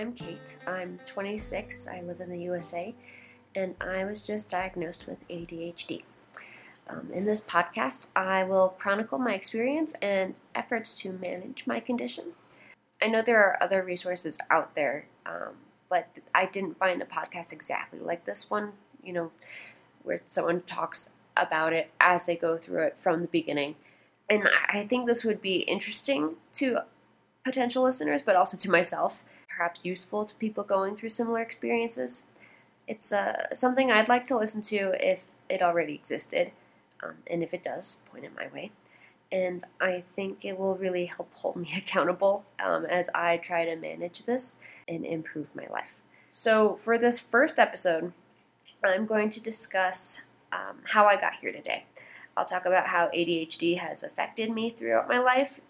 I'm Kate, I'm 26, I live in the USA, and I was just diagnosed with ADHD. In this podcast, I will chronicle my experience and efforts to manage my condition. I know there are other resources out there, but I didn't find a podcast exactly like this one, you know, where someone talks about it as they go through it from the beginning. And I think this would be interesting to potential listeners, but also to myself, perhaps useful to people going through similar experiences. It's something I'd like to listen to if it already existed, and if it does, point it my way. And I think it will really help hold me accountable as I try to manage this and improve my life. So for this first episode, I'm going to discuss how I got here today. I'll talk about how ADHD has affected me throughout my life,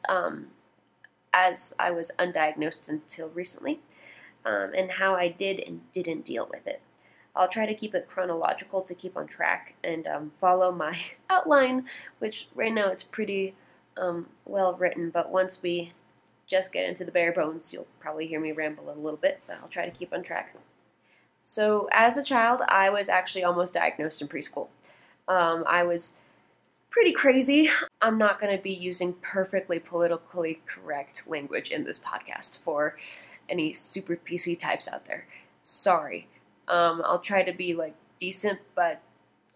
as I was undiagnosed until recently, and how I did and didn't deal with it. I'll try to keep it chronological to keep on track and follow my outline, which right now it's pretty well written, but once we just get into the bare bones, you'll probably hear me ramble a little bit, but I'll try to keep on track. So as a child, I was actually almost diagnosed in preschool. I was pretty crazy. I'm not going to be using perfectly politically correct language in this podcast for any super PC types out there. Sorry. I'll try to be, decent, but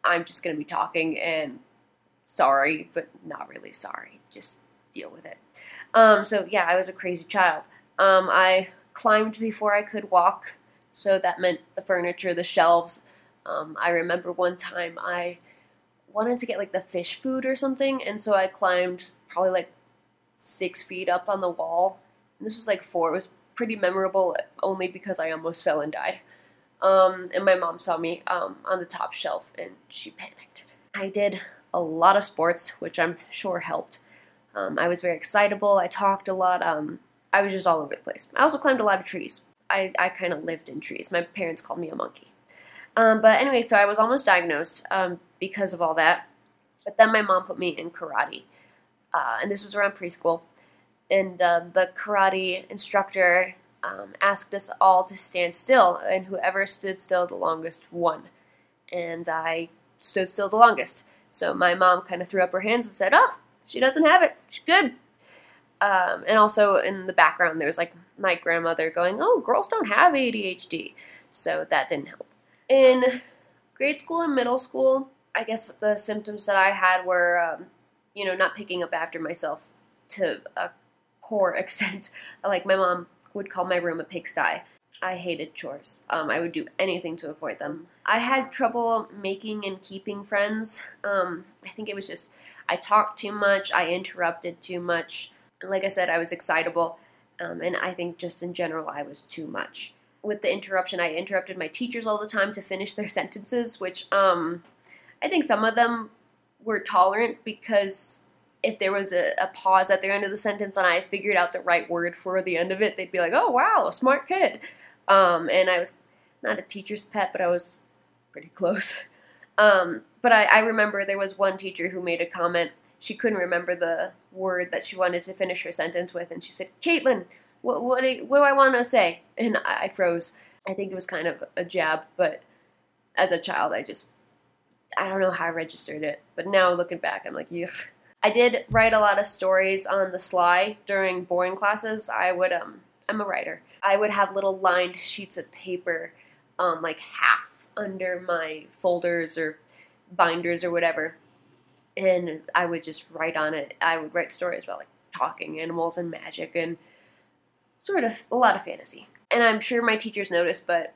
I'm just going to be talking and sorry, but not really sorry. Just deal with it. So, I was a crazy child. I climbed before I could walk, so that meant the furniture, the shelves. I remember one time I wanted to get, the fish food or something, and so I climbed probably, 6 feet up on the wall. And this was, 4. It was pretty memorable only because I almost fell and died. And my mom saw me on the top shelf, and she panicked. I did a lot of sports, which I'm sure helped. I was very excitable. I talked a lot. I was just all over the place. I also climbed a lot of trees. I kind of lived in trees. My parents called me a monkey. But anyway, so I was almost diagnosed because of all that. But then my mom put me in karate. And this was around preschool. And the karate instructor asked us all to stand still, and whoever stood still the longest won. And I stood still the longest. So my mom kind of threw up her hands and said, "Oh, she doesn't have it. She's good." And also in the background, there was my grandmother going, "Oh, girls don't have ADHD." So that didn't help. In grade school and middle school, I guess the symptoms that I had were, not picking up after myself to a poor extent. My mom would call my room a pigsty. I hated chores. I would do anything to avoid them. I had trouble making and keeping friends. I think it was just I talked too much. I interrupted too much. Like I said, I was excitable, and I think just in general I was too much. With the interruption, I interrupted my teachers all the time to finish their sentences, which I think some of them were tolerant because if there was a pause at the end of the sentence and I figured out the right word for the end of it, they'd be like, "Oh, wow, a smart kid." And I was not a teacher's pet, but I was pretty close. But I remember there was one teacher who made a comment. She couldn't remember the word that she wanted to finish her sentence with, and she said, "Caitlin, what do I want to say?" And I froze. I think it was kind of a jab, but as a child, I don't know how I registered it. But now looking back, I'm like, yuck. I did write a lot of stories on the sly during boring classes. I'm a writer. I would have little lined sheets of paper, half under my folders or binders or whatever, and I would just write on it. I would write stories about talking animals and magic and sort of a lot of fantasy. And I'm sure my teachers noticed, but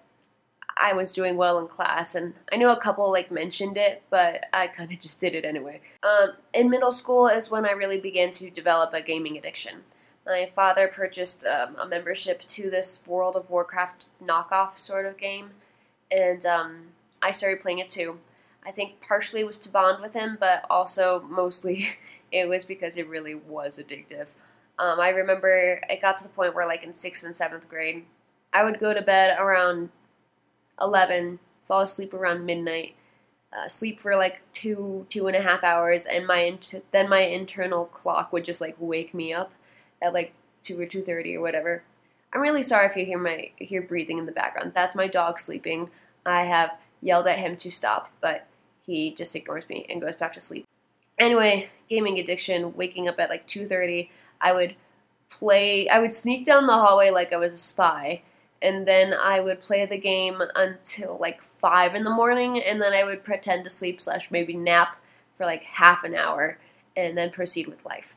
I was doing well in class, and I know a couple mentioned it, but I kind of just did it anyway. In middle school is when I really began to develop a gaming addiction. My father purchased a membership to this World of Warcraft knockoff sort of game, and I started playing it too. I think partially it was to bond with him, but also mostly it was because it really was addictive. I remember it got to the point where in 6th and 7th grade, I would go to bed around 11, fall asleep around midnight, sleep for 2.5 hours, and my then my internal clock would just wake me up at 2 or 2:30 or whatever. I'm really sorry if you hear breathing in the background. That's my dog sleeping. I have yelled at him to stop, but he just ignores me and goes back to sleep. Anyway, gaming addiction, waking up at like 2:30, I would sneak down the hallway like I was a spy, and then I would play the game until like 5 in the morning, and then I would pretend to sleep / maybe nap for like half an hour, and then proceed with life.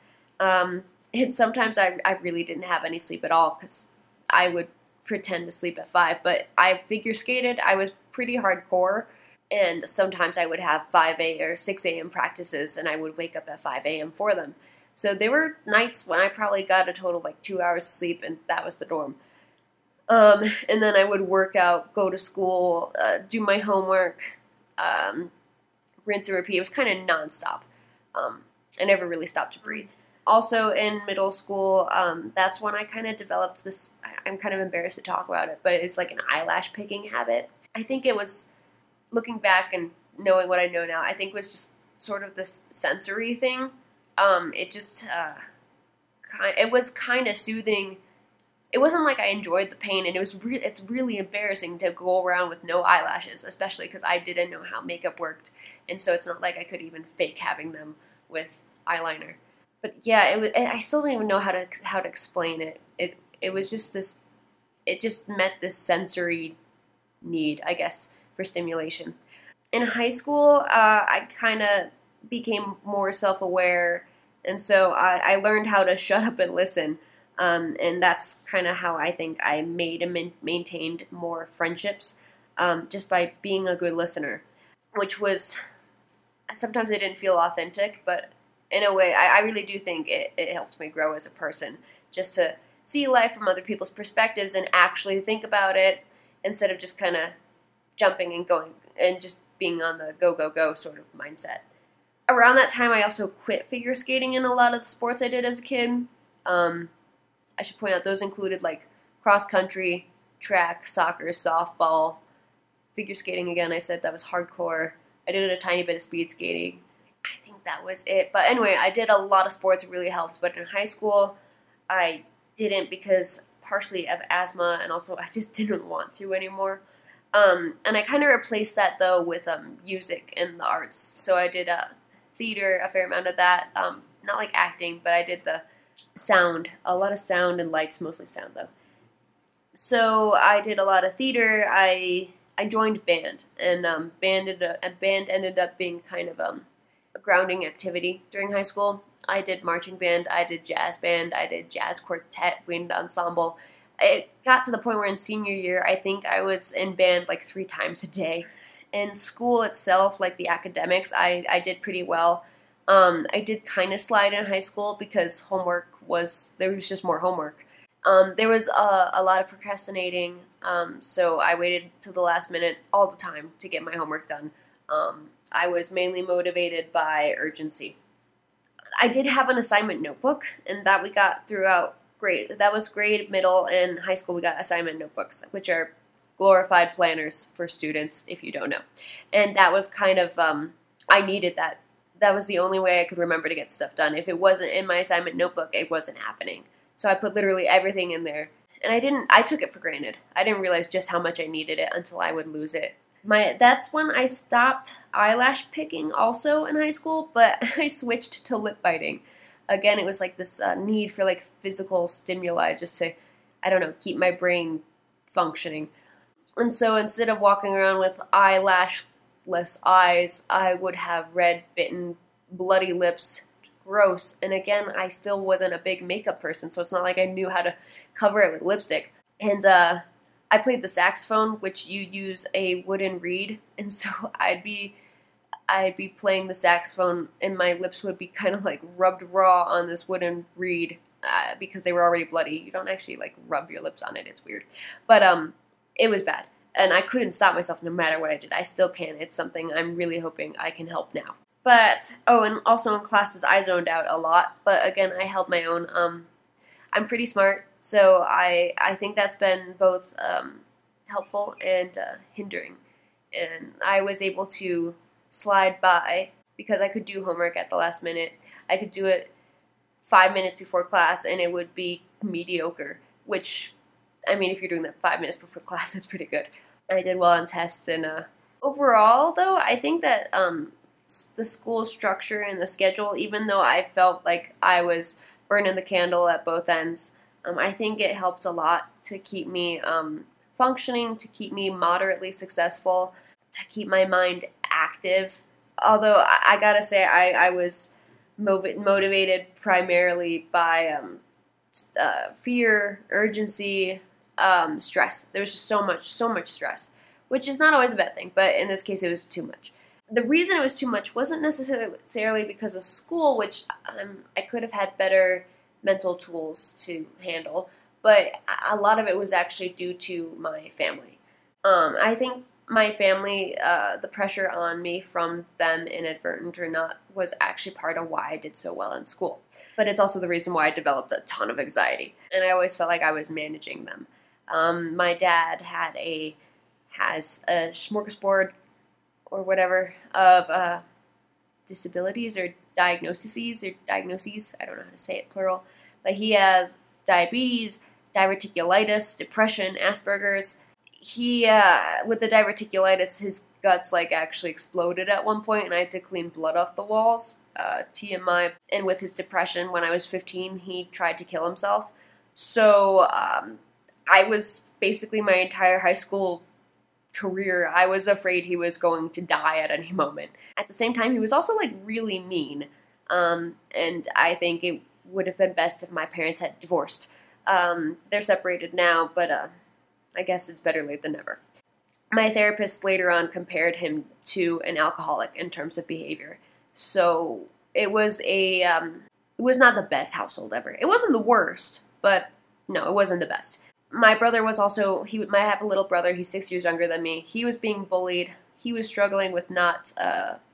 And sometimes I really didn't have any sleep at all, because I would pretend to sleep at 5, but I figure skated, I was pretty hardcore, and sometimes I would have 5 a.m. or 6 a.m. practices, and I would wake up at 5 a.m. for them. So there were nights when I probably got a total like 2 hours of sleep, and that was the norm. And then I would work out, go to school, do my homework, rinse and repeat. It was kind of nonstop. I never really stopped to breathe. Also in middle school, that's when I kind of developed this, I'm kind of embarrassed to talk about it, but it was like an eyelash picking habit. I think it was, looking back and knowing what I know now, I think it was just sort of this sensory thing. It was kind of soothing. It wasn't like I enjoyed the pain, and it's really embarrassing to go around with no eyelashes, especially because I didn't know how makeup worked, and so it's not like I could even fake having them with eyeliner. But yeah, I still don't even know how to explain it. It was just this. It just met this sensory need, I guess, for stimulation. In high school, I kind of became more self-aware, and so I learned how to shut up and listen. And that's kind of how I think I made and maintained more friendships, just by being a good listener, which was, sometimes I didn't feel authentic, but in a way, I really do think it helped me grow as a person, just to see life from other people's perspectives and actually think about it, instead of just kind of jumping and going and just being on the go, go, go sort of mindset. Around that time, I also quit figure skating and a lot of the sports I did as a kid. I should point out those included like cross country, track, soccer, softball, figure skating. Again, I said that was hardcore. I did a tiny bit of speed skating. I think that was it. But anyway, I did a lot of sports. It really helped. But in high school, I didn't, because partially of asthma, and also I just didn't want to anymore. And I kind of replaced that, though, with music and the arts. So I did theater, a fair amount of that. Not like acting, but I did the sound. A lot of sound and lights, mostly sound, though. So I did a lot of theater. I joined band, and band ended up being kind of a grounding activity during high school. I did marching band, I did jazz band, I did jazz quartet, wind ensemble. It got to the point where in senior year, I think I was in band like 3 times a day. And school itself, like the academics, I did pretty well. I did kind of slide in high school because there was just more homework. There was a lot of procrastinating, so I waited till the last minute all the time to get my homework done. I was mainly motivated by urgency. I did have an assignment notebook, and that we got throughout grade. That was grade, middle, and high school. We got assignment notebooks, which are glorified planners for students, if you don't know. And that was kind of, I needed that. That was the only way I could remember to get stuff done. If it wasn't in my assignment notebook, it wasn't happening. So I put literally everything in there, and I took it for granted. I didn't realize just how much I needed it until I would lose it. That's when I stopped eyelash picking also in high school, but I switched to lip biting. Again, it was like this need for like physical stimuli just to, I don't know, keep my brain functioning. And so instead of walking around with eyelashless eyes, I would have red, bitten, bloody lips. Gross. And again, I still wasn't a big makeup person, so it's not like I knew how to cover it with lipstick. And I played the saxophone, which you use a wooden reed, and so I'd be playing the saxophone, and my lips would be kind of like rubbed raw on this wooden reed because they were already bloody. You don't actually like rub your lips on it. It's weird, but it was bad, and I couldn't stop myself no matter what I did. I still can. It's something I'm really hoping I can help now. But and also in classes I zoned out a lot. But again, I held my own. I'm pretty smart. So I think that's been both helpful and hindering. And I was able to slide by because I could do homework at the last minute. I could do it 5 minutes before class, and it would be mediocre, which I mean, if you're doing that 5 minutes before class, that's pretty good. I did well on tests, and overall, though, I think that the school structure and the schedule, even though I felt like I was burning the candle at both ends, I think it helped a lot to keep me functioning, to keep me moderately successful, to keep my mind active. Although, I gotta say, I was motivated primarily by fear, urgency, stress. There was just so much stress, which is not always a bad thing, but in this case, it was too much. The reason it was too much wasn't necessarily because of school, which I could have had better mental tools to handle, but a lot of it was actually due to my family. I think my family, the pressure on me from them, inadvertent or not, was actually part of why I did so well in school. But it's also the reason why I developed a ton of anxiety, and I always felt like I was managing them. My dad has a smorgasbord or whatever of disabilities or diagnoses, I don't know how to say it plural, but he has diabetes, diverticulitis, depression, Asperger's. He, with the diverticulitis, his guts, actually exploded at one point, and I had to clean blood off the walls, TMI. And with his depression, when I was 15, he tried to kill himself. So, I was basically my entire high school career, I was afraid he was going to die at any moment. At the same time, he was also, really mean, and I think it would have been best if my parents had divorced. They're separated now, but, I guess it's better late than never. My therapist later on compared him to an alcoholic in terms of behavior. So it was not the best household ever. It wasn't the worst, but no, it wasn't the best. My brother was also, I have a little brother, he's 6 years younger than me. He was being bullied. He was struggling with not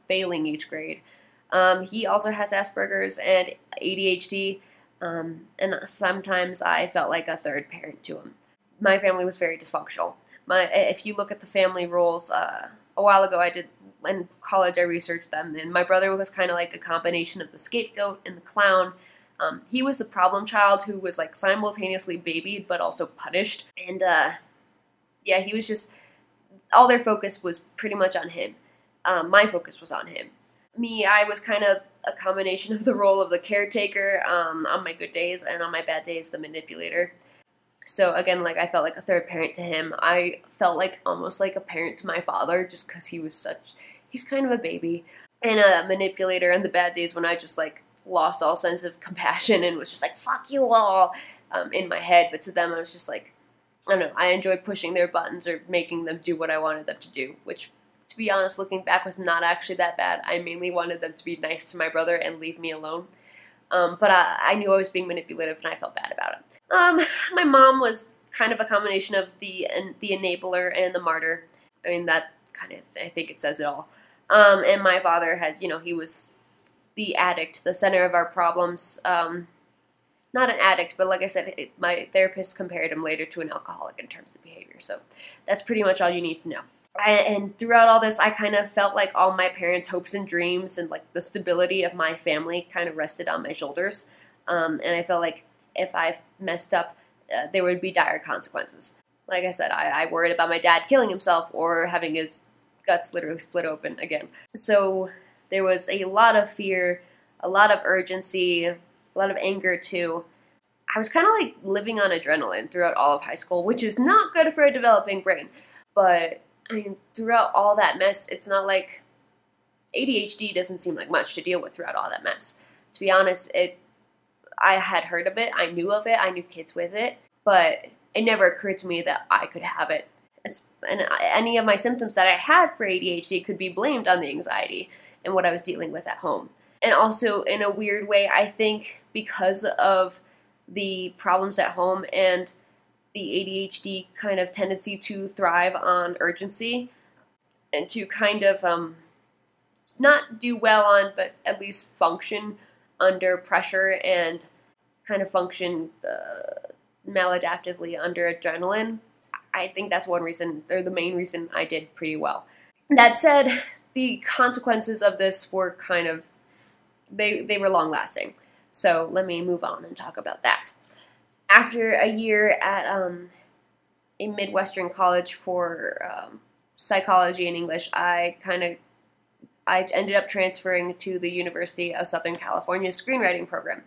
failing each grade. He also has Asperger's and ADHD, and sometimes I felt like a third parent to him. My family was very dysfunctional. If you look at the family roles, a while ago in college I researched them, and my brother was kind of like a combination of the scapegoat and the clown. He was the problem child who was simultaneously babied but also punished. And he was just, all their focus was pretty much on him. My focus was on him. Me, I was kind of a combination of the role of the caretaker on my good days, and on my bad days, the manipulator. So again, I felt like a third parent to him. I felt almost like a parent to my father, just because he's kind of a baby. And a manipulator on the bad days when I just lost all sense of compassion and was just fuck you all in my head. But to them, I was just I don't know, I enjoyed pushing their buttons or making them do what I wanted them to do, which, to be honest, looking back was not actually that bad. I mainly wanted them to be nice to my brother and leave me alone. But I knew I was being manipulative, and I felt bad about it. My mom was kind of a combination of the enabler and the martyr. I mean, that kind of, I think it says it all. And my father has, he was the addict, the center of our problems. Not an addict, but like I said, my therapist compared him later to an alcoholic in terms of behavior. So that's pretty much all you need to know. And throughout all this, I kind of felt like all my parents' hopes and dreams and the stability of my family kind of rested on my shoulders. And I felt like if I messed up, there would be dire consequences. Like I said, I worried about my dad killing himself or having his guts literally split open again. So there was a lot of fear, a lot of urgency, a lot of anger too. I was kind of living on adrenaline throughout all of high school, which is not good for a developing brain. But I mean, throughout all that mess, it's not ADHD doesn't seem like much to deal with throughout all that mess. To be honest, I had heard of it, I knew of it, I knew kids with it, but it never occurred to me that I could have it. And any of my symptoms that I had for ADHD could be blamed on the anxiety and what I was dealing with at home. And also, in a weird way, I think because of the problems at home and the ADHD kind of tendency to thrive on urgency and to kind of not do well on, but at least function under pressure and kind of function maladaptively under adrenaline. I think that's one reason, or the main reason, I did pretty well. That said, the consequences of this were kind of, they were long lasting. So let me move on and talk about that. After a year at a Midwestern college for psychology and English, I ended up transferring to the University of Southern California's screenwriting program.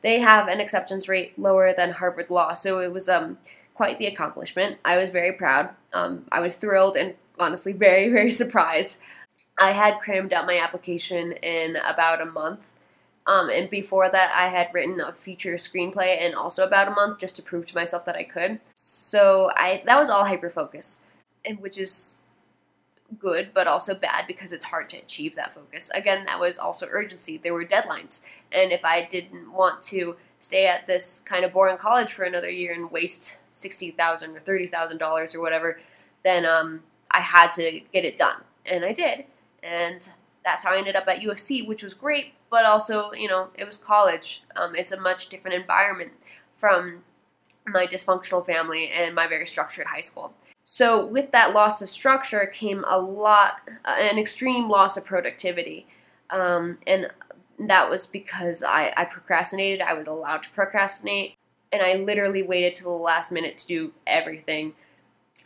They have an acceptance rate lower than Harvard Law, so it was quite the accomplishment. I was very proud. I was thrilled and honestly very, very surprised. I had crammed out my application in about a month, and before that I had written a feature screenplay in also about a month just to prove to myself that I could. So that was all hyper-focus, which is good but also bad because it's hard to achieve that focus. Again, that was also urgency. There were deadlines, and if I didn't want to stay at this kind of boring college for another year and waste $60,000 or $30,000 or whatever, then I had to get it done, and I did, and that's how I ended up at UFC, which was great, but also, you know, it was college. It's a much different environment from my dysfunctional family and my very structured high school. So with that loss of structure came an extreme loss of productivity, and that was because I procrastinated. I was allowed to procrastinate, and I literally waited till the last minute to do everything,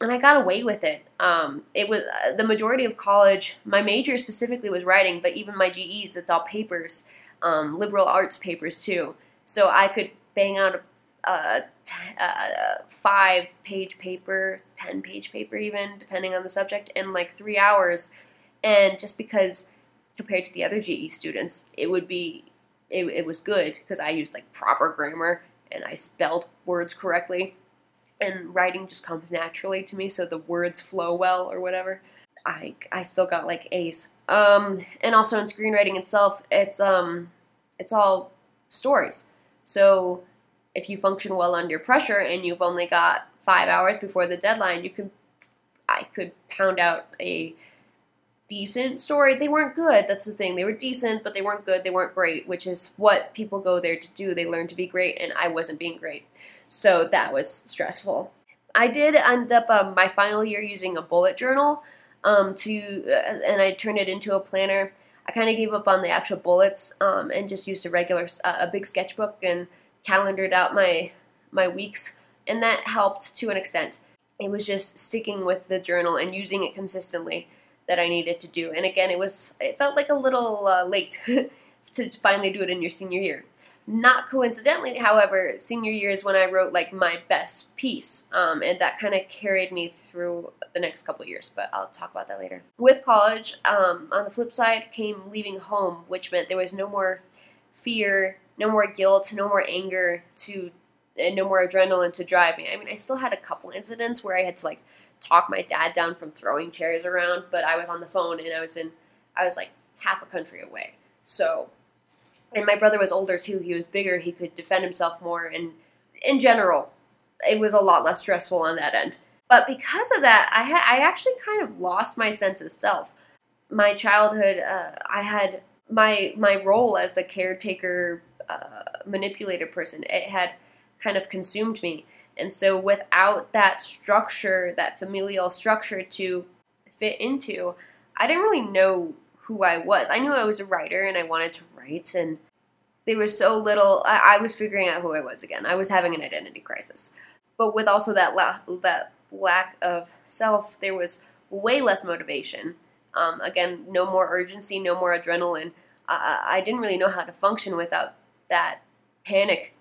and I got away with it. It was the majority of college. My major specifically was writing, but even my GEs, it's all papers, liberal arts papers too. So I could bang out a 5-page paper, 10-page paper even, depending on the subject, in like 3 hours. And just because compared to the other GE students, it was good because I used like proper grammar and I spelled words correctly, and writing just comes naturally to me, so the words flow well or whatever. I still got like A's. And also in screenwriting itself, it's all stories. So if you function well under pressure and you've only got 5 hours before the deadline, I could pound out a decent story. They weren't good. That's the thing. They were decent, but they weren't good. They weren't great, which is what people go there to do. They learn to be great, and I wasn't being great. So that was stressful. I did end up my final year using a bullet journal, and I turned it into a planner. I kind of gave up on the actual bullets and just used a big sketchbook and calendared out my weeks, and that helped to an extent. It was just sticking with the journal and using it consistently that I needed to do. And again, it felt like a little late to finally do it in your senior year. Not coincidentally, however, senior year is when I wrote like my best piece, and that kind of carried me through the next couple years, but I'll talk about that later. With college, on the flip side came leaving home, which meant there was no more fear, no more guilt, no more anger, and no more adrenaline to drive me. I mean, I still had a couple incidents where I had to like talk my dad down from throwing chairs around, but I was on the phone and I was like half a country away. So, and my brother was older too. He was bigger. He could defend himself more. And in general, it was a lot less stressful on that end. But because of that, I actually kind of lost my sense of self. My childhood, I had my role as the caretaker, manipulator person, it had kind of consumed me. And so without that structure, that familial structure to fit into, I didn't really know who I was. I knew I was a writer and I wanted to write, and there was so little, I was figuring out who I was again. I was having an identity crisis. But with also that lack of self, there was way less motivation. Again, no more urgency, no more adrenaline. I didn't really know how to function without that panic,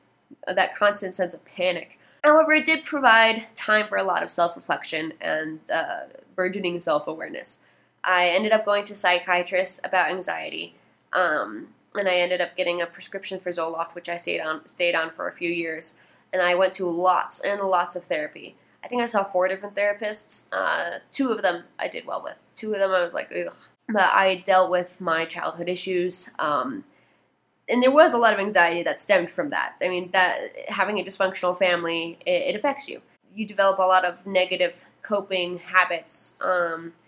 that constant sense of panic. However, it did provide time for a lot of self-reflection and burgeoning self-awareness. I ended up going to a psychiatrist about anxiety, and I ended up getting a prescription for Zoloft, which I stayed on for a few years, and I went to lots and lots of therapy. I think I saw 4 different therapists. 2 of them I did well with. 2 of them I was like, ugh. But I dealt with my childhood issues, and there was a lot of anxiety that stemmed from that. I mean, that having a dysfunctional family, it affects you. You develop a lot of negative coping habits and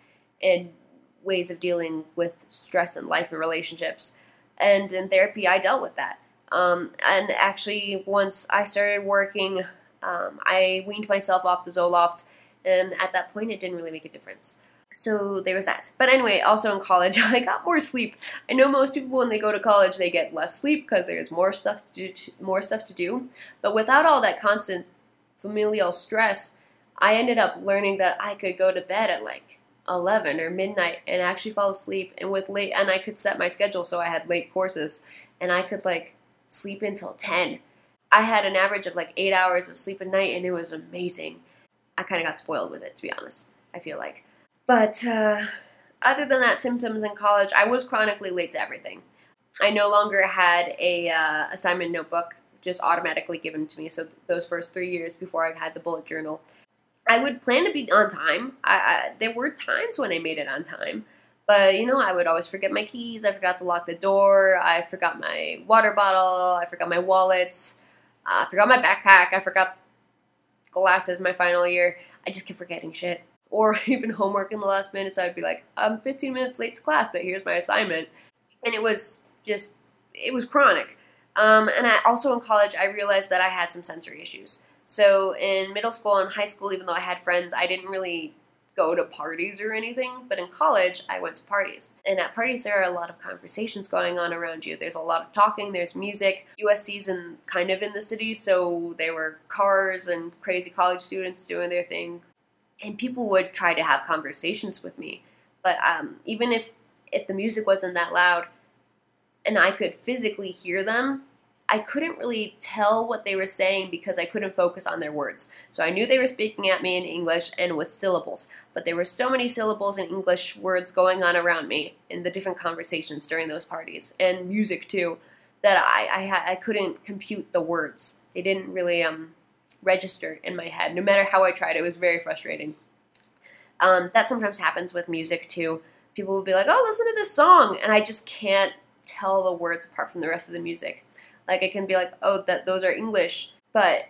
ways of dealing with stress in life and relationships. And in therapy, I dealt with that. And actually, once I started working, I weaned myself off the Zoloft, and at that point, it didn't really make a difference. So there was that. But anyway, also in college, I got more sleep. I know most people when they go to college, they get less sleep because there's more stuff to do. But without all that constant familial stress, I ended up learning that I could go to bed at like 11 or midnight and actually fall asleep, and I could set my schedule, so I had late courses and I could like sleep until 10. I had an average of like 8 hours of sleep a night, and it was amazing. I kind of got spoiled with it, to be honest, I feel like. But other than that, symptoms in college, I was chronically late to everything. I no longer had a assignment notebook just automatically given to me. So those first 3 years before I had the bullet journal, I would plan to be on time. There were times when I made it on time, but you know, I would always forget my keys. I forgot to lock the door. I forgot my water bottle. I forgot my wallets. I forgot my backpack. I forgot glasses my final year. I just kept forgetting shit. Or even homework in the last minute, so I'd be like, I'm 15 minutes late to class, but here's my assignment. And it was chronic. And I also in college, I realized that I had some sensory issues. So in middle school and high school, even though I had friends, I didn't really go to parties or anything. But in college, I went to parties. And at parties, there are a lot of conversations going on around you. There's a lot of talking. There's music. USC's kind of in the city, so there were cars and crazy college students doing their thing. And people would try to have conversations with me. But even if the music wasn't that loud and I could physically hear them, I couldn't really tell what they were saying because I couldn't focus on their words. So I knew they were speaking at me in English and with syllables. But there were so many syllables and English words going on around me in the different conversations during those parties, and music too, that I couldn't compute the words. They didn't really... register in my head. No matter how I tried, it was very frustrating. That sometimes happens with music too. People will be like, oh, listen to this song, and I just can't tell the words apart from the rest of the music. Like, I can be like, oh, those are English, but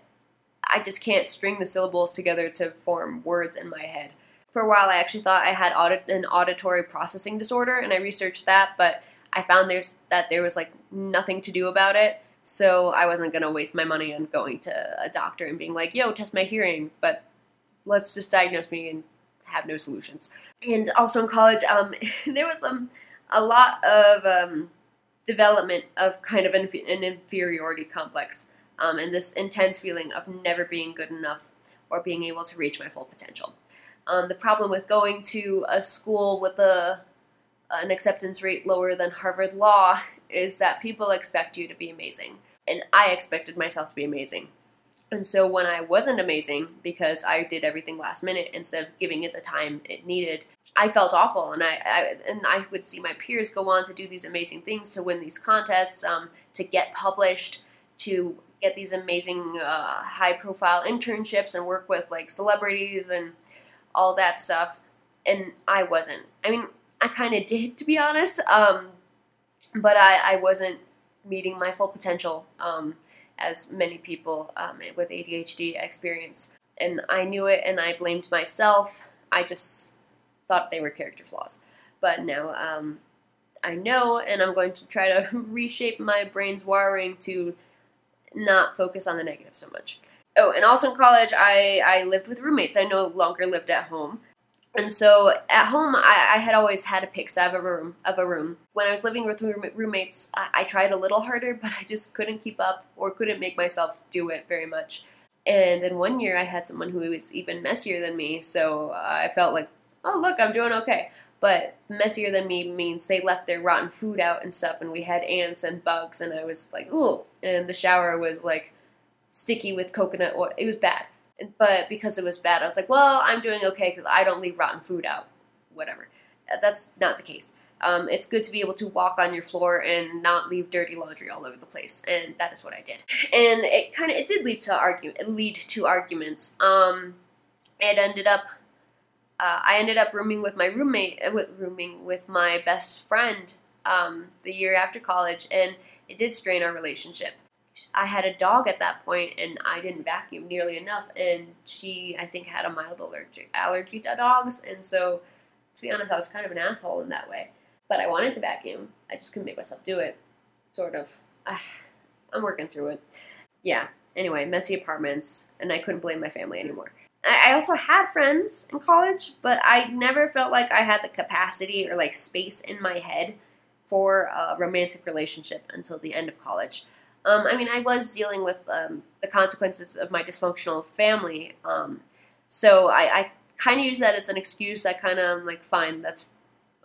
I just can't string the syllables together to form words in my head. For a while, I actually thought I had an auditory processing disorder, and I researched that, but I found that there was like nothing to do about it. So I wasn't going to waste my money on going to a doctor and being like, yo, test my hearing, but let's just diagnose me and have no solutions. And also in college, there was a lot of development of kind of an inferiority complex, and this intense feeling of never being good enough or being able to reach my full potential. The problem with going to a school with an acceptance rate lower than Harvard Law is that people expect you to be amazing. And I expected myself to be amazing. And so when I wasn't amazing, because I did everything last minute instead of giving it the time it needed, I felt awful. And I would see my peers go on to do these amazing things, to win these contests, to get published, to get these amazing high-profile internships and work with like celebrities and all that stuff. And I wasn't. I mean, I kind of did, to be honest, but I wasn't meeting my full potential, as many people with ADHD experience. And I knew it, and I blamed myself. I just thought they were character flaws. But now I know, and I'm going to try to reshape my brain's wiring to not focus on the negative so much. Oh, and also in college, I lived with roommates. I no longer lived at home. And so at home, I had always had a pigsty of a room. When I was living with roommates, I tried a little harder, but I just couldn't keep up or couldn't make myself do it very much. And in 1 year, I had someone who was even messier than me, so I felt like, oh, look, I'm doing okay. But messier than me means they left their rotten food out and stuff, and we had ants and bugs, and I was like, ooh. And the shower was, like, sticky with coconut oil. It was bad. But because it was bad, I was like, well, I'm doing okay because I don't leave rotten food out, whatever. That's not the case. It's good to be able to walk on your floor and not leave dirty laundry all over the place, and that is what I did. And it did lead to arguments. I ended up rooming with my best friend the year after college, and it did strain our relationship. I had a dog at that point, and I didn't vacuum nearly enough, and she, I think, had a mild allergy to dogs, and so, to be honest, I was kind of an asshole in that way, but I wanted to vacuum. I just couldn't make myself do it, sort of. I'm working through it. Yeah, anyway, messy apartments, and I couldn't blame my family anymore. I also had friends in college, but I never felt like I had the capacity or, like, space in my head for a romantic relationship until the end of college. I mean, I was dealing with the consequences of my dysfunctional family, So I kind of use that as an excuse. I kind of like, fine, that's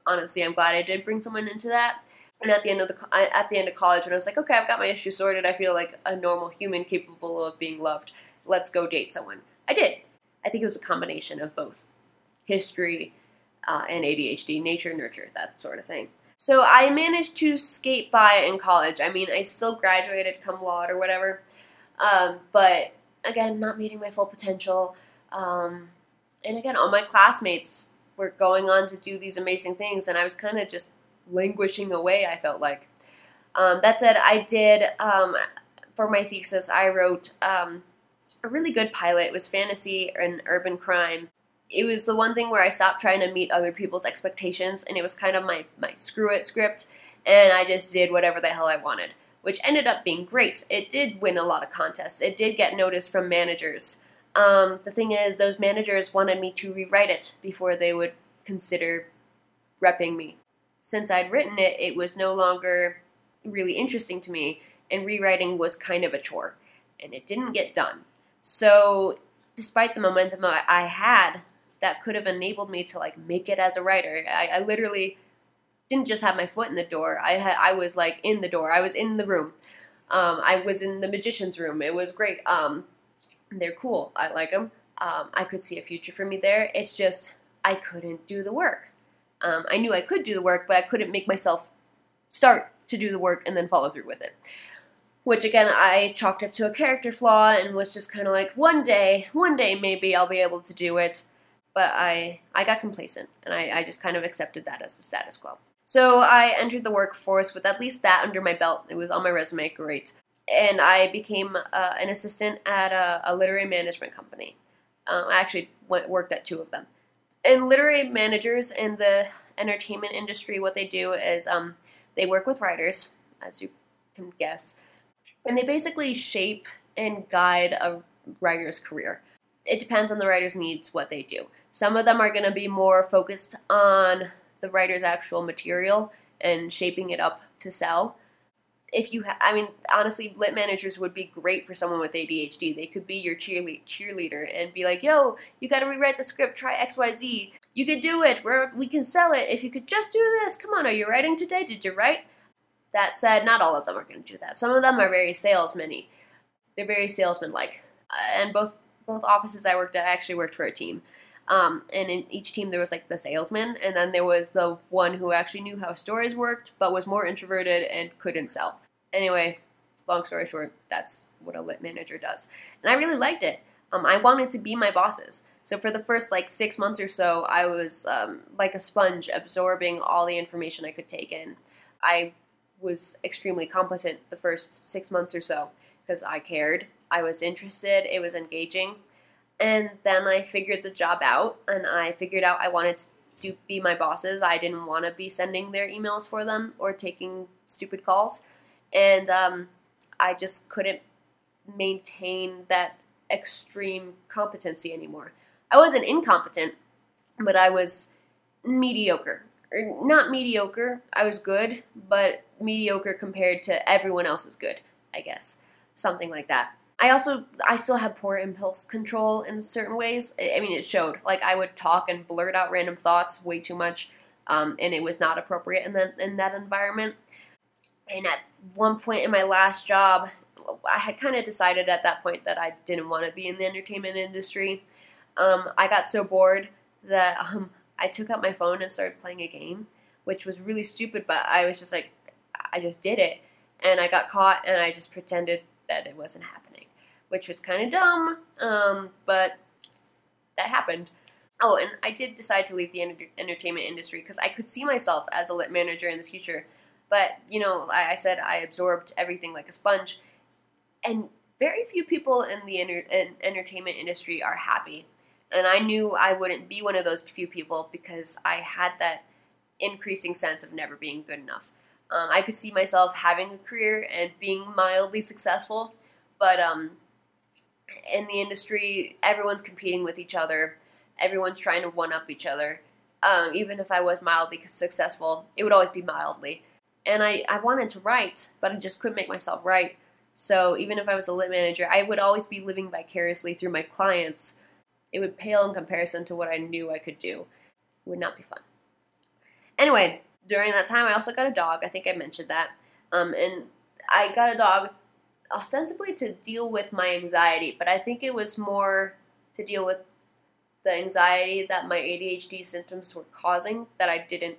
honestly, I'm glad I did bring someone into that. And at the end of college, when I was like, okay, I've got my issue sorted, I feel like a normal human capable of being loved. Let's go date someone. I did. I think it was a combination of both history and ADHD, nature, nurture, that sort of thing. So I managed to skate by in college. I mean, I still graduated cum laude or whatever, but again, not meeting my full potential. And again, all my classmates were going on to do these amazing things, and I was kind of just languishing away, I felt like. That said, I did, for my thesis, I wrote a really good pilot. It was fantasy and urban crime. It was the one thing where I stopped trying to meet other people's expectations, and it was kind of my screw it script, and I just did whatever the hell I wanted, which ended up being great. It did win a lot of contests. It did get noticed from managers. The thing is, those managers wanted me to rewrite it before they would consider repping me. Since I'd written it, it was no longer really interesting to me, and rewriting was kind of a chore, and it didn't get done. So despite the momentum I had that could have enabled me to like make it as a writer, I literally didn't just have my foot in the door. I was like in the door. I was in the room. I was in the magician's room. It was great. They're cool. I like them. I could see a future for me there. It's just I couldn't do the work. I knew I could do the work, but I couldn't make myself start to do the work and then follow through with it. Which, again, I chalked up to a character flaw and was just kind of like, one day maybe I'll be able to do it. But I got complacent, and I just kind of accepted that as the status quo. So I entered the workforce with at least that under my belt. It was on my resume, great. And I became an assistant at a literary management company. I actually worked at two of them. And literary managers in the entertainment industry, what they do is they work with writers, as you can guess, and they basically shape and guide a writer's career. It depends on the writer's needs what they do. Some of them are going to be more focused on the writer's actual material and shaping it up to sell. If you, I mean, honestly, lit managers would be great for someone with ADHD. They could be your cheerleader and be like, yo, you got to rewrite the script, try XYZ. You could do it. We can sell it. If you could just do this, come on, are you writing today? Did you write? That said, not all of them are going to do that. Some of them are very salesman-y. They're very salesman-like. And both offices I worked at, I actually worked for a team. And in each team there was like the salesman, and then there was the one who actually knew how stories worked, but was more introverted and couldn't sell. Anyway, long story short, that's what a lit manager does. And I really liked it. I wanted to be my bosses. So for the first like 6 months or so, I was like a sponge absorbing all the information I could take in. I was extremely competent the first 6 months or so because I cared, I was interested, it was engaging. And then I figured the job out, and I figured out I wanted to be my bosses. I didn't want to be sending their emails for them or taking stupid calls. And I just couldn't maintain that extreme competency anymore. I wasn't incompetent, but I was mediocre. Or not mediocre, I was good, but mediocre compared to everyone else's good, I guess. Something like that. I still have poor impulse control in certain ways. I mean, it showed. Like, I would talk and blurt out random thoughts way too much, and it was not appropriate in that environment. And at one point in my last job, I had kind of decided at that point that I didn't want to be in the entertainment industry. I got so bored that I took out my phone and started playing a game, which was really stupid, but I was just like, I just did it. And I got caught, and I just pretended that it wasn't happening. Which was kind of dumb, but that happened. Oh, and I did decide to leave the entertainment industry because I could see myself as a lit manager in the future. But, you know, I said I absorbed everything like a sponge. And very few people in the entertainment industry are happy. And I knew I wouldn't be one of those few people because I had that increasing sense of never being good enough. I could see myself having a career and being mildly successful, but in the industry, everyone's competing with each other. Everyone's trying to one-up each other. Even if I was mildly successful, it would always be mildly. And I wanted to write, but I just couldn't make myself write. So even if I was a lit manager, I would always be living vicariously through my clients. It would pale in comparison to what I knew I could do. It would not be fun. Anyway, during that time, I also got a dog. I think I mentioned that. And I got a dog ostensibly to deal with my anxiety, but I think it was more to deal with the anxiety that my ADHD symptoms were causing that I didn't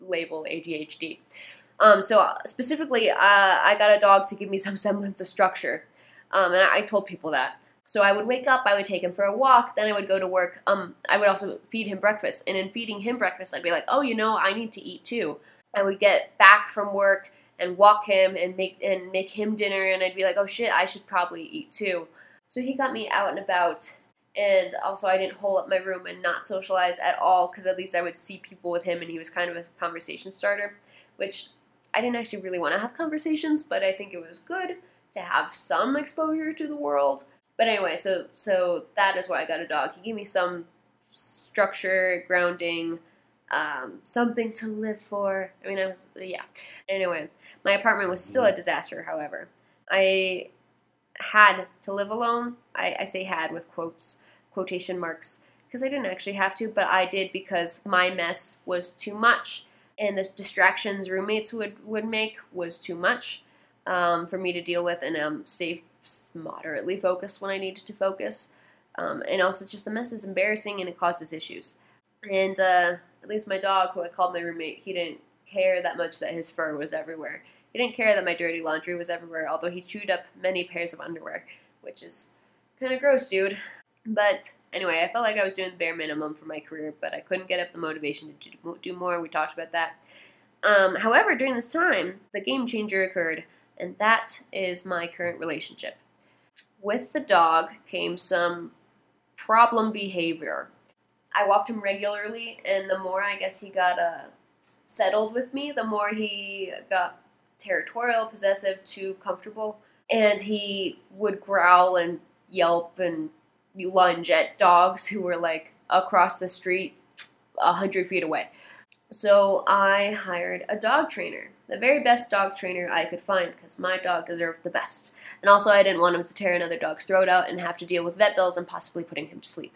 label ADHD. So specifically, I got a dog to give me some semblance of structure. And I told people that. So I would wake up, I would take him for a walk, then I would go to work. I would also feed him breakfast. And in feeding him breakfast, I'd be like, oh, I need to eat too. I would get back from work and walk him and make him dinner. And I'd be like, oh shit, I should probably eat too. So he got me out and about. And also I didn't hole up my room and not socialize at all, because at least I would see people with him and he was kind of a conversation starter, which I didn't actually really want to have conversations, but I think it was good to have some exposure to the world. But anyway, so that is why I got a dog. He gave me some structure, grounding, something to live for. I mean, Anyway, my apartment was still a disaster, however. I had to live alone. I say had with quotation marks, because I didn't actually have to, but I did because my mess was too much, and the distractions roommates would make was too much for me to deal with, and stay moderately focused when I needed to focus. And also just the mess is embarrassing and it causes issues. And at least my dog, who I called my roommate, he didn't care that much that his fur was everywhere. He didn't care that my dirty laundry was everywhere, although he chewed up many pairs of underwear, which is kind of gross, dude. But anyway, I felt like I was doing the bare minimum for my career, but I couldn't get up the motivation to do more. We talked about that. However, during this time, the game changer occurred, and that is my current relationship. With the dog came some problem behavior. I walked him regularly, and the more I guess he got settled with me, the more he got territorial, possessive, too comfortable. And he would growl and yelp and lunge at dogs who were like across the street 100 feet away. So I hired a dog trainer, the very best dog trainer I could find, because my dog deserved the best. And also I didn't want him to tear another dog's throat out and have to deal with vet bills and possibly putting him to sleep.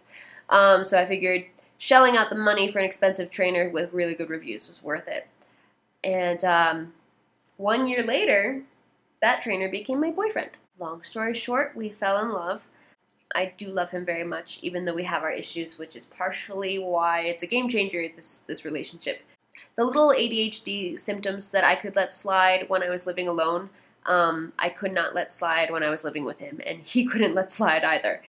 So I figured shelling out the money for an expensive trainer with really good reviews was worth it. And 1 year later, that trainer became my boyfriend. Long story short, we fell in love. I do love him very much, even though we have our issues, which is partially why it's a game changer, this relationship. The little ADHD symptoms that I could let slide when I was living alone, I could not let slide when I was living with him, and he couldn't let slide either.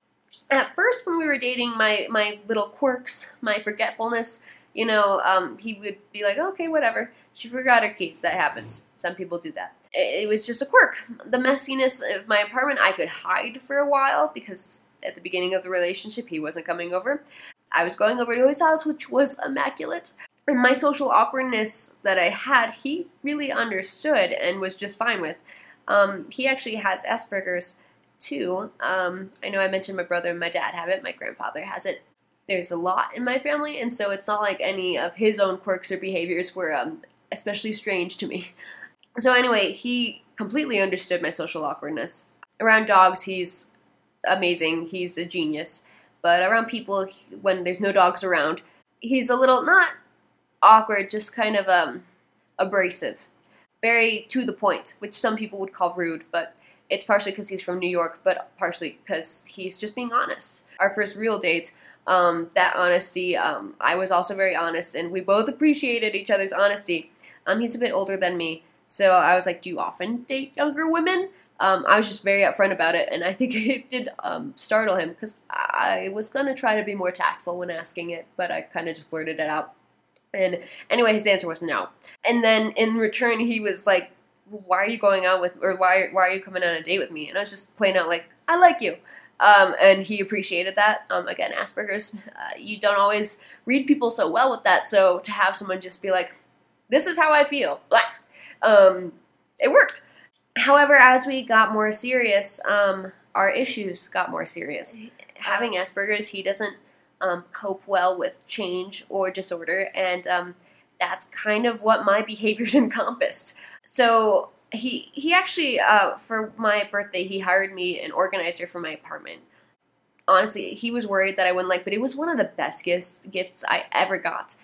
At first, when we were dating, my little quirks, my forgetfulness, he would be like, okay, whatever. She forgot her keys. That happens. Some people do that. It was just a quirk. The messiness of my apartment, I could hide for a while, because at the beginning of the relationship, he wasn't coming over. I was going over to his house, which was immaculate. And my social awkwardness that I had, he really understood and was just fine with. He actually has Asperger's too. I know I mentioned my brother and my dad have it. My grandfather has it. There's a lot in my family, and so it's not like any of his own quirks or behaviors were especially strange to me. So anyway, he completely understood my social awkwardness. Around dogs, he's amazing. He's a genius. But around people, when there's no dogs around, he's a little, not awkward, just kind of abrasive. Very to the point, which some people would call rude, but it's partially because he's from New York, but partially because he's just being honest. Our first real date, that honesty, I was also very honest, and we both appreciated each other's honesty. He's a bit older than me, so I was like, do you often date younger women? I was just very upfront about it, and I think it did startle him, because I was going to try to be more tactful when asking it, but I kind of just blurted it out. And anyway, his answer was no. And then in return, he was like, why are you going out with, or why are you coming on a date with me? And I was just plain out like, I like you. And he appreciated that. Again, Asperger's, you don't always read people so well with that. So to have someone just be like, this is how I feel, black, it worked. However, as we got more serious, our issues got more serious. Having Asperger's, he doesn't cope well with change or disorder. And that's kind of what my behaviors encompassed. So He actually, for my birthday, he hired me an organizer for my apartment. honestly, he was worried that I wouldn't like, but it was one of the best gifts I ever got.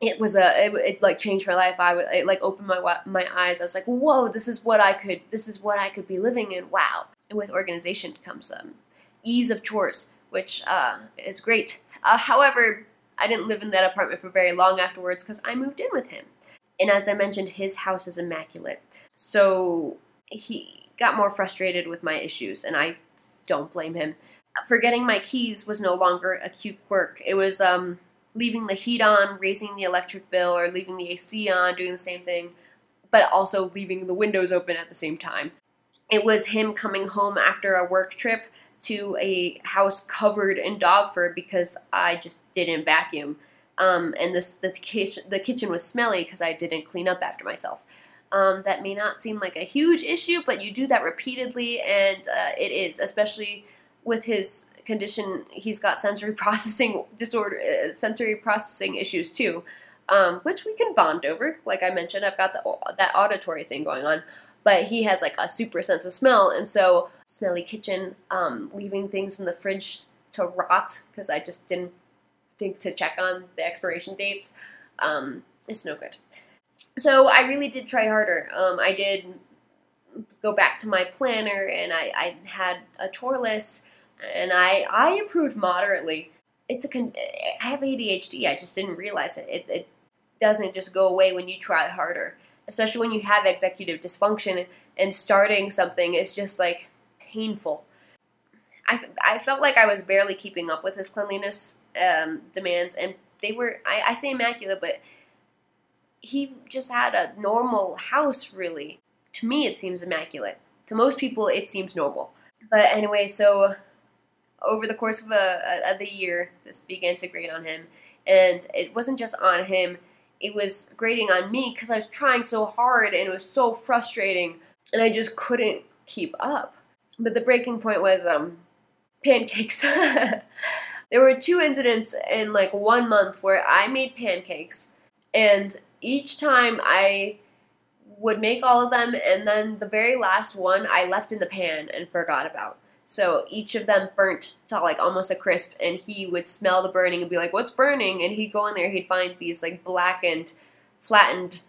It was it like changed my life. It like opened my eyes. I was like, whoa, this is what I could be living in. Wow. And with organization comes ease of chores, which is great. However, I didn't live in that apartment for very long afterwards because I moved in with him. And as I mentioned, his house is immaculate. So he got more frustrated with my issues, and I don't blame him. Forgetting my keys was no longer a cute quirk. It was leaving the heat on, raising the electric bill, or leaving the AC on, doing the same thing, but also leaving the windows open at the same time. It was him coming home after a work trip to a house covered in dog fur because I just didn't vacuum. And the kitchen was smelly because I didn't clean up after myself. That may not seem like a huge issue, but you do that repeatedly, and it is, especially with his condition. He's got sensory processing disorder, sensory processing issues too, which we can bond over. Like I mentioned, I've got that auditory thing going on, but he has like a super sense of smell, and so smelly kitchen, leaving things in the fridge to rot because I just didn't think to check on the expiration dates, it's no good. So I really did try harder. I did go back to my planner, and I had a chore list, and I improved moderately. I have ADHD. I just didn't realize it. It doesn't just go away when you try harder, especially when you have executive dysfunction, and starting something is just like painful. I felt like I was barely keeping up with his cleanliness demands, and they were, I say immaculate, but he just had a normal house, really. To me, it seems immaculate. To most people, it seems normal. But anyway, so over the course of the year, this began to grate on him, and it wasn't just on him. It was grating on me because I was trying so hard, and it was so frustrating, and I just couldn't keep up. But the breaking point was pancakes. There were 2 incidents in like 1 month where I made pancakes, and each time I would make all of them, and then the very last one I left in the pan and forgot about. So each of them burnt to like almost a crisp, and he would smell the burning and be like, what's burning? And he'd go in there, he'd find these like blackened, flattened,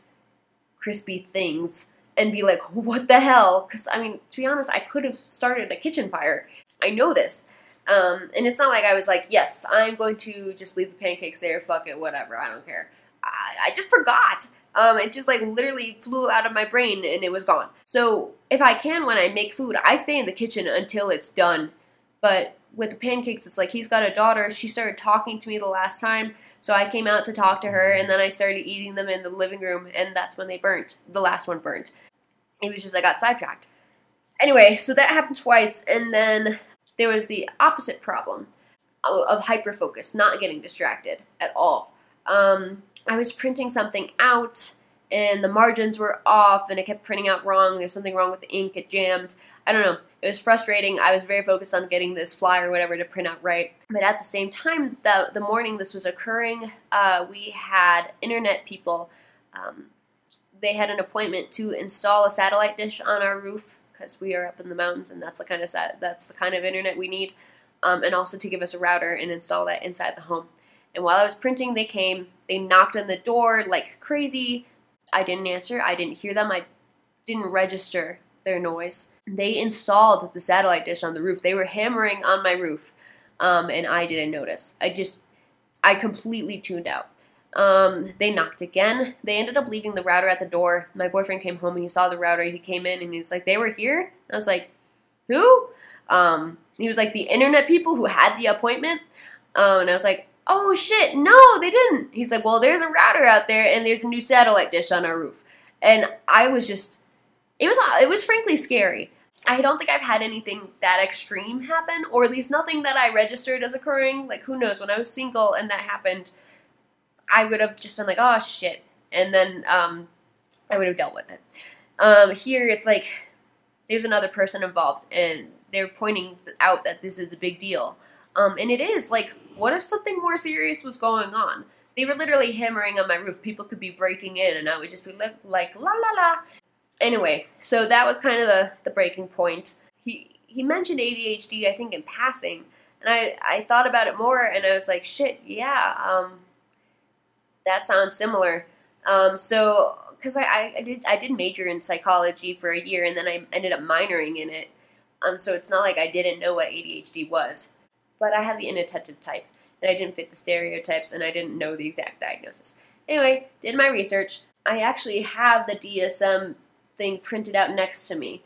crispy things, and be like, what the hell? Because, I mean, to be honest, I could have started a kitchen fire. I know this. And it's not like I was like, yes, I'm going to just leave the pancakes there, fuck it, whatever, I don't care. I just forgot. It just, like, literally flew out of my brain, and it was gone. So if I can, when I make food, I stay in the kitchen until it's done. But with the pancakes, it's like, he's got a daughter. She started talking to me the last time, so I came out to talk to her, and then I started eating them in the living room, and that's when they burnt. The last one burnt. It was just, I got sidetracked. Anyway, so that happened twice, and then there was the opposite problem of hyperfocus, not getting distracted at all. I was printing something out, and the margins were off, and it kept printing out wrong. There's something wrong with the ink. It jammed. I don't know. It was frustrating. I was very focused on getting this flyer or whatever to print out right. But at the same time, the morning this was occurring, we had internet people. They had an appointment to install a satellite dish on our roof because we are up in the mountains, and that's the kind of internet we need. And also to give us a router and install that inside the home. And while I was printing, they came. They knocked on the door like crazy. I didn't answer. I didn't hear them. I didn't register their noise. They installed the satellite dish on the roof. They were hammering on my roof, and I didn't notice. I completely tuned out. They knocked again. They ended up leaving the router at the door. My boyfriend came home, and he saw the router. He came in, and he was like, they were here? And I was like, who? He was like, the internet people who had the appointment. And I was like, oh shit, no, they didn't. He's like, well, there's a router out there, and there's a new satellite dish on our roof. And I was just, it was frankly scary. I don't think I've had anything that extreme happen, or at least nothing that I registered as occurring. Like, who knows, when I was single and that happened, I would have just been like, oh shit, and then I would have dealt with it. Here, it's like, there's another person involved, and they're pointing out that this is a big deal. And it is, like, what if something more serious was going on? They were literally hammering on my roof. People could be breaking in, and I would just be like, la, la, la. Anyway, so that was kind of the breaking point. He mentioned ADHD, I think, in passing, And I thought about it more, and I was like, shit, yeah, that sounds similar. So, because I did major in psychology for a year, and then I ended up minoring in it. So it's not like I didn't know what ADHD was. But I have the inattentive type, and I didn't fit the stereotypes, and I didn't know the exact diagnosis. Anyway, did my research. I actually have the DSM thing printed out next to me.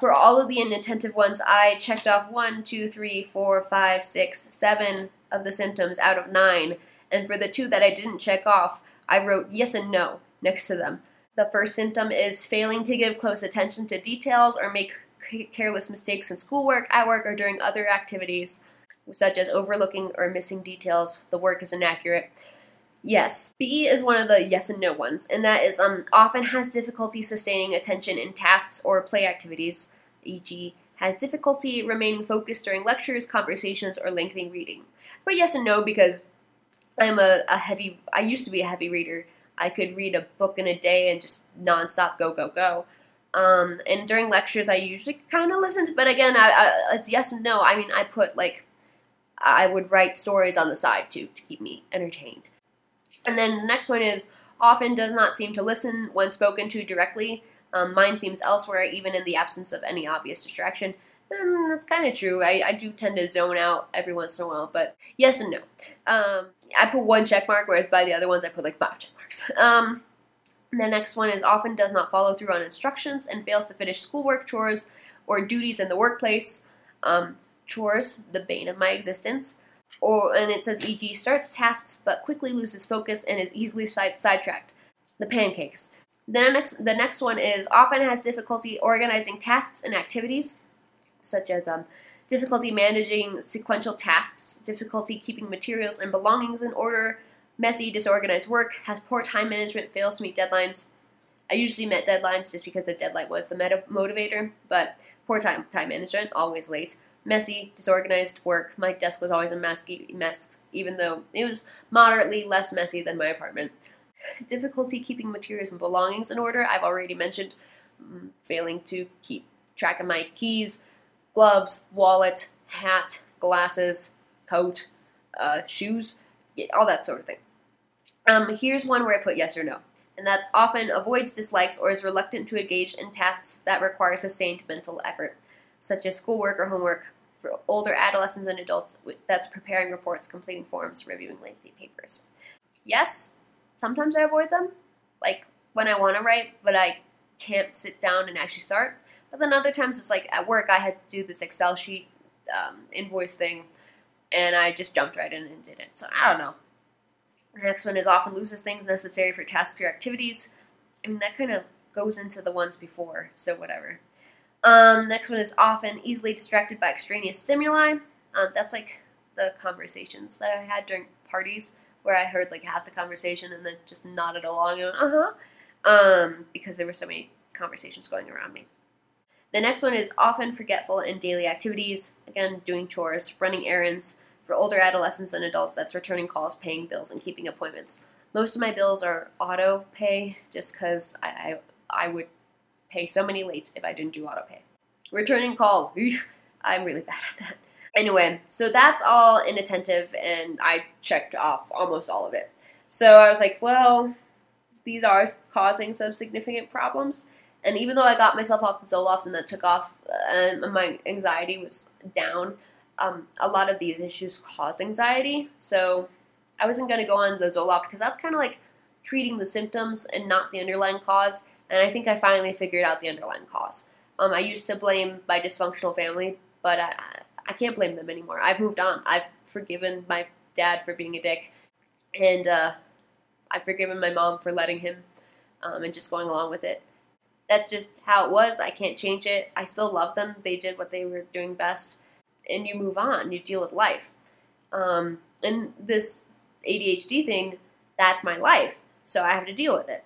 For all of the inattentive ones, I checked off 1, 2, 3, 4, 5, 6, 7 of the symptoms out of 9. And for the two that I didn't check off, I wrote yes and no next to them. The first symptom is failing to give close attention to details or make careless mistakes in schoolwork, at work, or during other activities, such as overlooking or missing details. The work is inaccurate. Yes. B is one of the yes and no ones, and that is often has difficulty sustaining attention in tasks or play activities, e.g. has difficulty remaining focused during lectures, conversations, or lengthy reading. But yes and no, because I used to be a heavy reader. I could read a book in a day and just nonstop go, go, go. And during lectures, I usually kind of listened, but again, it's yes and no. I mean, I put I would write stories on the side too, to keep me entertained. And then the next one is often does not seem to listen when spoken to directly. Mine seems elsewhere, even in the absence of any obvious distraction. And that's kind of true. I do tend to zone out every once in a while, but yes and no. I put one check mark, whereas by the other ones I put 5 check marks. The next one is often does not follow through on instructions and fails to finish schoolwork, chores, or duties in the workplace. Chores, the bane of my existence. And it says, e.g., starts tasks but quickly loses focus and is easily sidetracked. The pancakes. The next one is often has difficulty organizing tasks and activities, such as difficulty managing sequential tasks, difficulty keeping materials and belongings in order, messy, disorganized work, has poor time management, fails to meet deadlines. I usually met deadlines just because the deadline was the motivator, but poor time management, always late. Messy, disorganized work. My desk was always a mess, even though it was moderately less messy than my apartment. Difficulty keeping materials and belongings in order. I've already mentioned failing to keep track of my keys, gloves, wallet, hat, glasses, coat, shoes, all that sort of thing. Here's one where I put yes or no, and that's often avoids, dislikes, or is reluctant to engage in tasks that require sustained mental effort, such as schoolwork or homework. For older adolescents and adults, that's preparing reports, completing forms, reviewing lengthy papers. Yes, sometimes I avoid them, like when I want to write, but I can't sit down and actually start. But then other times it's like at work, I had to do this Excel sheet invoice thing, and I just jumped right in and did it. So I don't know. The next one is often loses things necessary for tasks or activities. I mean, that kind of goes into the ones before, so whatever. Next one is often easily distracted by extraneous stimuli. That's like the conversations that I had during parties where I heard half the conversation and then just nodded along and went, because there were so many conversations going around me. The next one is often forgetful in daily activities. Again, doing chores, running errands. For older adolescents and adults, that's returning calls, paying bills, and keeping appointments. Most of my bills are auto pay just because I would pay so many late if I didn't do auto pay. Returning calls. I'm really bad at that. Anyway, so that's all inattentive, and I checked off almost all of it. So I was like, well, these are causing some significant problems. And even though I got myself off the Zoloft and that took off, and my anxiety was down, a lot of these issues cause anxiety. So I wasn't going to go on the Zoloft because that's kind of like treating the symptoms and not the underlying cause. And I think I finally figured out the underlying cause. I used to blame my dysfunctional family, but I can't blame them anymore. I've moved on. I've forgiven my dad for being a dick, and I've forgiven my mom for letting him and just going along with it. That's just how it was. I can't change it. I still love them. They did what they were doing best, and you move on. You deal with life. And this ADHD thing, that's my life, so I have to deal with it.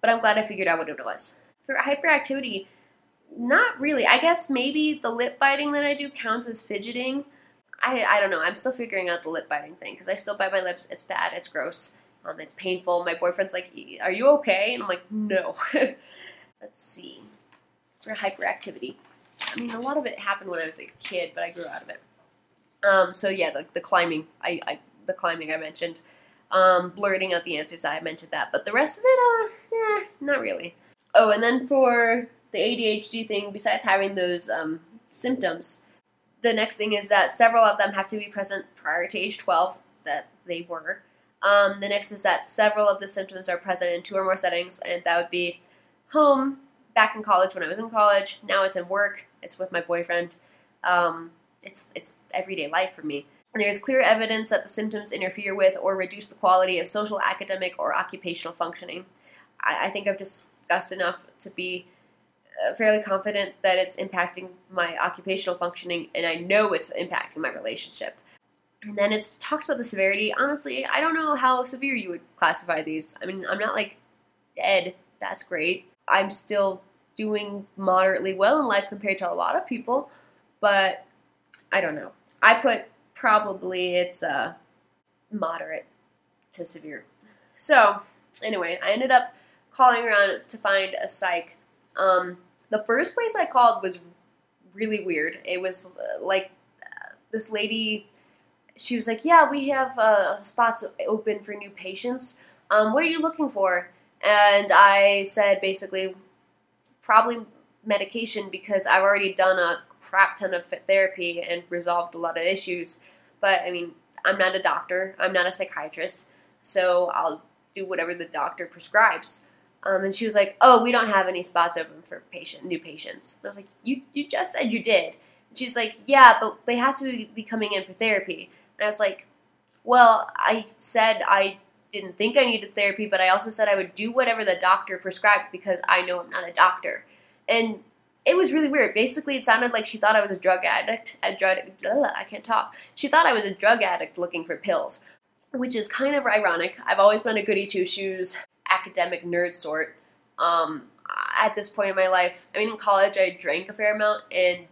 But I'm glad I figured out what it was. For hyperactivity, not really. I guess maybe the lip biting that I do counts as fidgeting. I don't know. I'm still figuring out the lip biting thing because I still bite my lips. It's bad. It's gross. It's painful. My boyfriend's like, are you okay? And I'm like, no. Let's see. For hyperactivity. I mean, a lot of it happened when I was a kid, but I grew out of it. So yeah, the climbing, the climbing I mentioned, blurting out the answers, I mentioned that, but the rest of it, not really. Oh, and then for the ADHD thing, besides having those symptoms, the next thing is that several of them have to be present prior to age 12, that they were. The next is that several of the symptoms are present in 2 or more settings, and that would be home, back in college when I was in college, now it's in work, it's with my boyfriend, it's everyday life for me. There is clear evidence that the symptoms interfere with or reduce the quality of social, academic, or occupational functioning. I think I've discussed enough to be fairly confident that it's impacting my occupational functioning, and I know it's impacting my relationship. And then it talks about the severity. Honestly, I don't know how severe you would classify these. I mean, I'm not, dead. That's great. I'm still doing moderately well in life compared to a lot of people, but I don't know. I put... probably it's moderate to severe. So anyway, I ended up calling around to find a psych. The first place I called was really weird. It was this lady, she was like, yeah, we have spots open for new patients. What are you looking for? And I said basically probably medication because I've already done a crap ton of therapy and resolved a lot of issues. But, I mean, I'm not a doctor. I'm not a psychiatrist. So I'll do whatever the doctor prescribes. And she was like, oh, we don't have any spots open for new patients. And I was like, you just said you did. And she's like, yeah, but they have to be coming in for therapy. And I was like, well, I said I didn't think I needed therapy, but I also said I would do whatever the doctor prescribed because I know I'm not a doctor. And it was really weird. Basically, it sounded like she thought I was a drug addict. I can't talk. She thought I was a drug addict looking for pills, which is kind of ironic. I've always been a goody two-shoes, academic nerd sort. At this point in my life, I mean, in college, I drank a fair amount and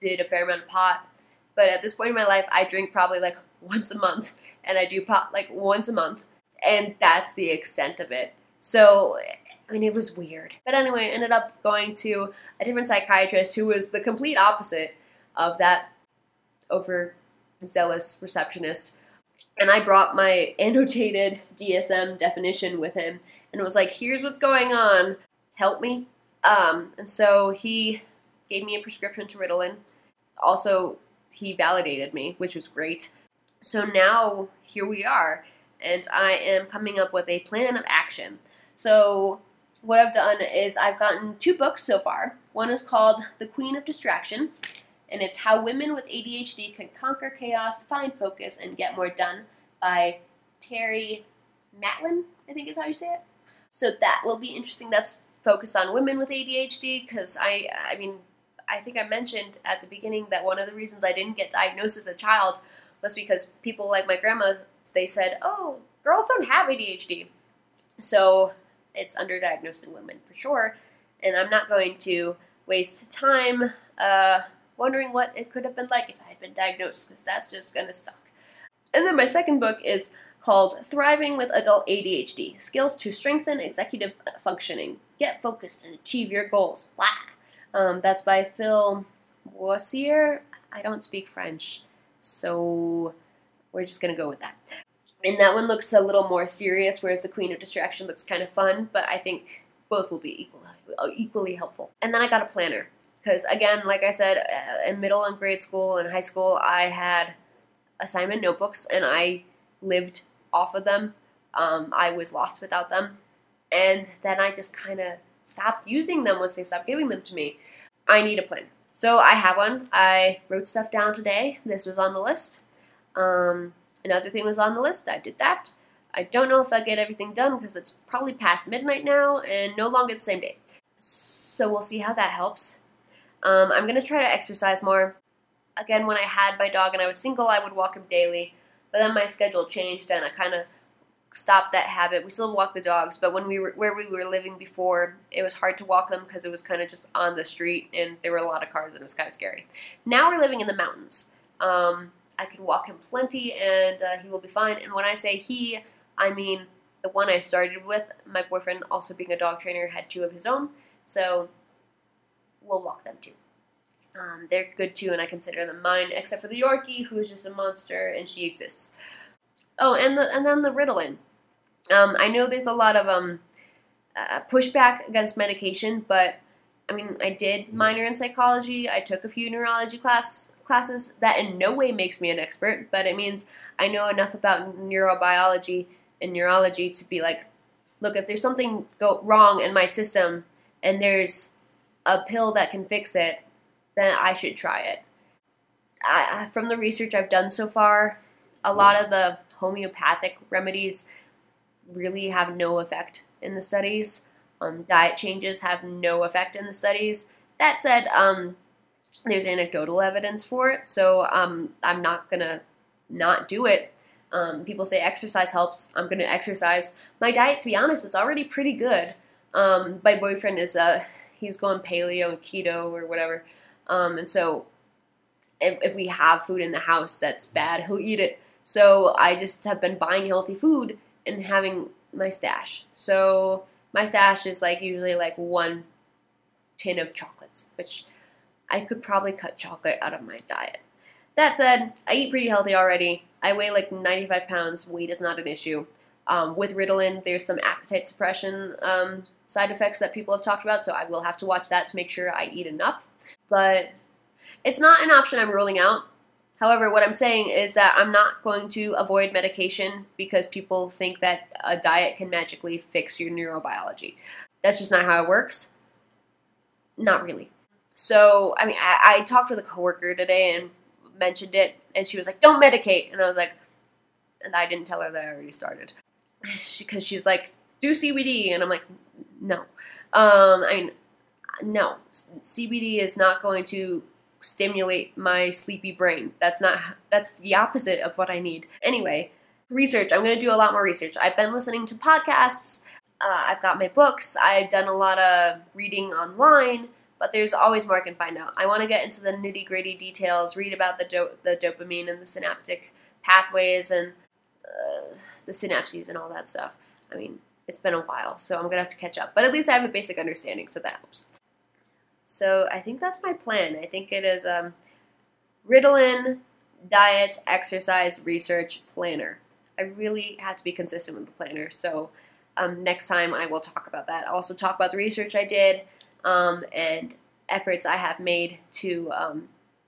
did a fair amount of pot. But at this point in my life, I drink probably once a month, and I do pot once a month, and that's the extent of it. So... I mean, it was weird. But anyway, I ended up going to a different psychiatrist who was the complete opposite of that overzealous receptionist. And I brought my annotated DSM definition with him and was like, here's what's going on. Help me. And so he gave me a prescription to Ritalin. Also, he validated me, which was great. So now here we are. And I am coming up with a plan of action. So... what I've done is I've gotten 2 books so far. One is called The Queen of Distraction, and it's How Women with ADHD Can Conquer Chaos, Find Focus, and Get More Done by Terry Matlin, I think is how you say it. So that will be interesting. That's focused on women with ADHD because I mean, I think I mentioned at the beginning that one of the reasons I didn't get diagnosed as a child was because people like my grandma, they said, oh, girls don't have ADHD. So... it's underdiagnosed in women for sure, and I'm not going to waste time wondering what it could have been like if I had been diagnosed, because that's just going to suck. And then my second book is called Thriving with Adult ADHD, Skills to Strengthen Executive Functioning. Get focused and achieve your goals. Blah. That's by Phil Boissier. I don't speak French, so we're just going to go with that. And that one looks a little more serious, whereas The Queen of Distraction looks kind of fun, but I think both will be equally helpful. And then I got a planner, because again, like I said, in middle and grade school and high school, I had assignment notebooks, and I lived off of them. I was lost without them, and then I just kind of stopped using them once they stopped giving them to me. I need a planner. So I have one. I wrote stuff down today. This was on the list. Another thing was on the list. I did that. I don't know if I'll get everything done because it's probably past midnight now and no longer the same day. So we'll see how that helps. I'm going to try to exercise more. Again, when I had my dog and I was single, I would walk him daily. But then my schedule changed and I kind of stopped that habit. We still walk the dogs, but when we were where we were living before, it was hard to walk them because it was kind of just on the street and there were a lot of cars and it was kind of scary. Now we're living in the mountains. I could walk him plenty, and he will be fine. And when I say he, I mean the one I started with. My boyfriend, also being a dog trainer, had 2 of his own, so we'll walk them too. They're good too, and I consider them mine, except for the Yorkie, who is just a monster, and she exists. Oh, and then the Ritalin. I know there's a lot of pushback against medication, but I mean, I did minor in psychology. I took a few neurology classes. That in no way makes me an expert, but it means I know enough about neurobiology and neurology to be like, look, if there's something wrong in my system and there's a pill that can fix it, then I should try it. From the research I've done so far, a lot of the homeopathic remedies really have no effect in the studies. Diet changes have no effect in the studies. That said, there's anecdotal evidence for it, so I'm not going to not do it. People say exercise helps. I'm going to exercise. My diet, to be honest, it's already pretty good. My boyfriend is he's going paleo and keto or whatever. And so if we have food in the house that's bad, he'll eat it. So I just have been buying healthy food and having my stash. So my stash is like usually like one tin of chocolates, which I could probably cut chocolate out of my diet. That said, I eat pretty healthy already. I weigh like 95 pounds. Weight is not an issue. With Ritalin, there's some appetite suppression side effects that people have talked about, so I will have to watch that to make sure I eat enough. But it's not an option I'm ruling out. However, what I'm saying is that I'm not going to avoid medication because people think that a diet can magically fix your neurobiology. That's just not how it works. Not really. So, I mean, I talked with a coworker today and mentioned it, and she was like, don't medicate. And I was like, and I didn't tell her that I already started. Because she's like, do CBD. And I'm like, no. No. CBD is not going to stimulate my sleepy brain. That's the opposite of what I need. Anyway, research. I'm going to do a lot more research. I've been listening to podcasts. I've got my books. I've done a lot of reading online. But there's always more I can find out. I want to get into the nitty-gritty details, read about the dopamine and the synaptic pathways and the synapses and all that stuff. I mean, it's been a while, so I'm going to have to catch up. But at least I have a basic understanding, so that helps. So I think that's my plan. I think it is Ritalin, diet, exercise, research, planner. I really have to be consistent with the planner. So next time I will talk about that. I'll also talk about the research I did. And efforts I have made to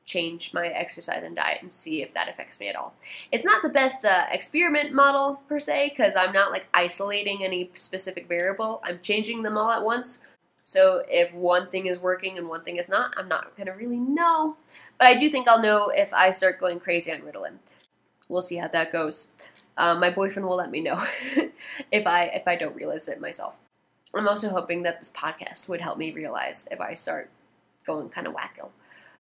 change my exercise and diet and see if that affects me at all. It's not the best experiment model per se because I'm not like isolating any specific variable. I'm changing them all at once. So if one thing is working and one thing is not, I'm not going to really know. But I do think I'll know if I start going crazy on Ritalin. We'll see how that goes. My boyfriend will let me know if I don't realize it myself. I'm also hoping that this podcast would help me realize if I start going kind of wacko.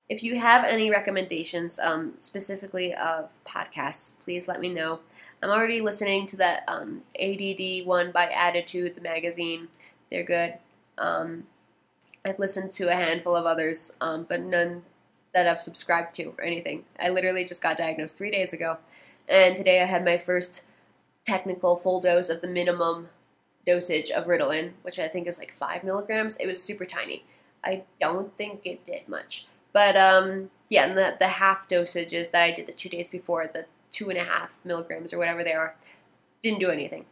If you have any recommendations specifically of podcasts, please let me know. I'm already listening to that ADD one by Attitude, the magazine. They're good. I've listened to a handful of others, but none that I've subscribed to or anything. I literally just got diagnosed 3 days ago, and today I had my first technical full dose of the minimum dosage of Ritalin, which I think is like 5 milligrams. It was super tiny. I don't think it did much. But yeah, and the half dosages that I did the 2 days before, the 2.5 milligrams or whatever they are, didn't do anything.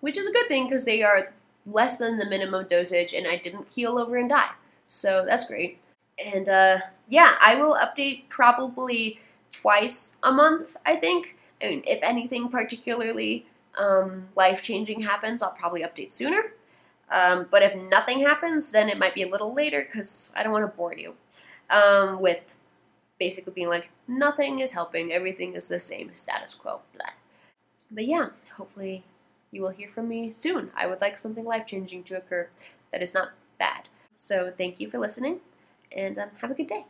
Which is a good thing because they are less than the minimum dosage and I didn't keel over and die. So that's great. And yeah, I will update probably twice a month, I think. I mean, if anything particularly life-changing happens, I'll probably update sooner. But if nothing happens, then it might be a little later because I don't want to bore you with basically being like, nothing is helping, everything is the same, status quo. Blah. But yeah, hopefully you will hear from me soon. I would like something life-changing to occur that is not bad. So thank you for listening, and have a good day.